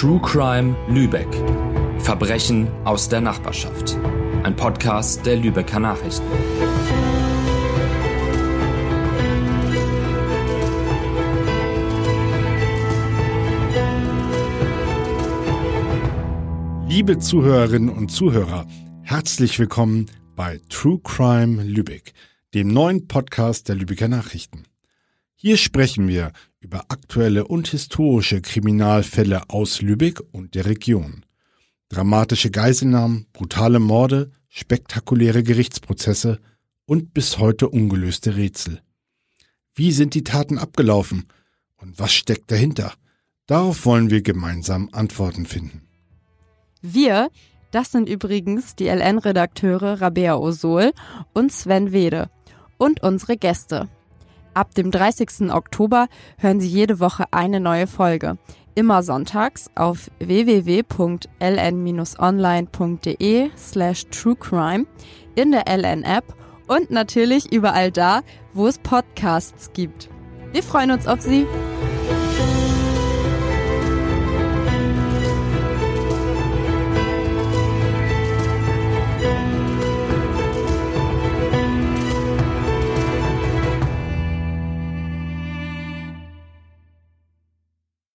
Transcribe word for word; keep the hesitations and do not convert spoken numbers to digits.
True Crime Lübeck – Verbrechen aus der Nachbarschaft. Ein Podcast der Lübecker Nachrichten. Liebe Zuhörerinnen und Zuhörer, herzlich willkommen bei True Crime Lübeck, dem neuen Podcast der Lübecker Nachrichten. Hier sprechen wir über aktuelle und historische Kriminalfälle aus Lübeck und der Region. Dramatische Geiselnahmen, brutale Morde, spektakuläre Gerichtsprozesse und bis heute ungelöste Rätsel. Wie sind die Taten abgelaufen und was steckt dahinter? Darauf wollen wir gemeinsam Antworten finden. Wir, das sind übrigens die L N-Redakteure Rabea Osohl und Sven Wede und unsere Gäste. Ab dem dreißigsten Oktober hören Sie jede Woche eine neue Folge, immer sonntags auf w w w punkt l n online punkt d e slash true crime, in der L N-App und natürlich überall da, wo es Podcasts gibt. Wir freuen uns auf Sie!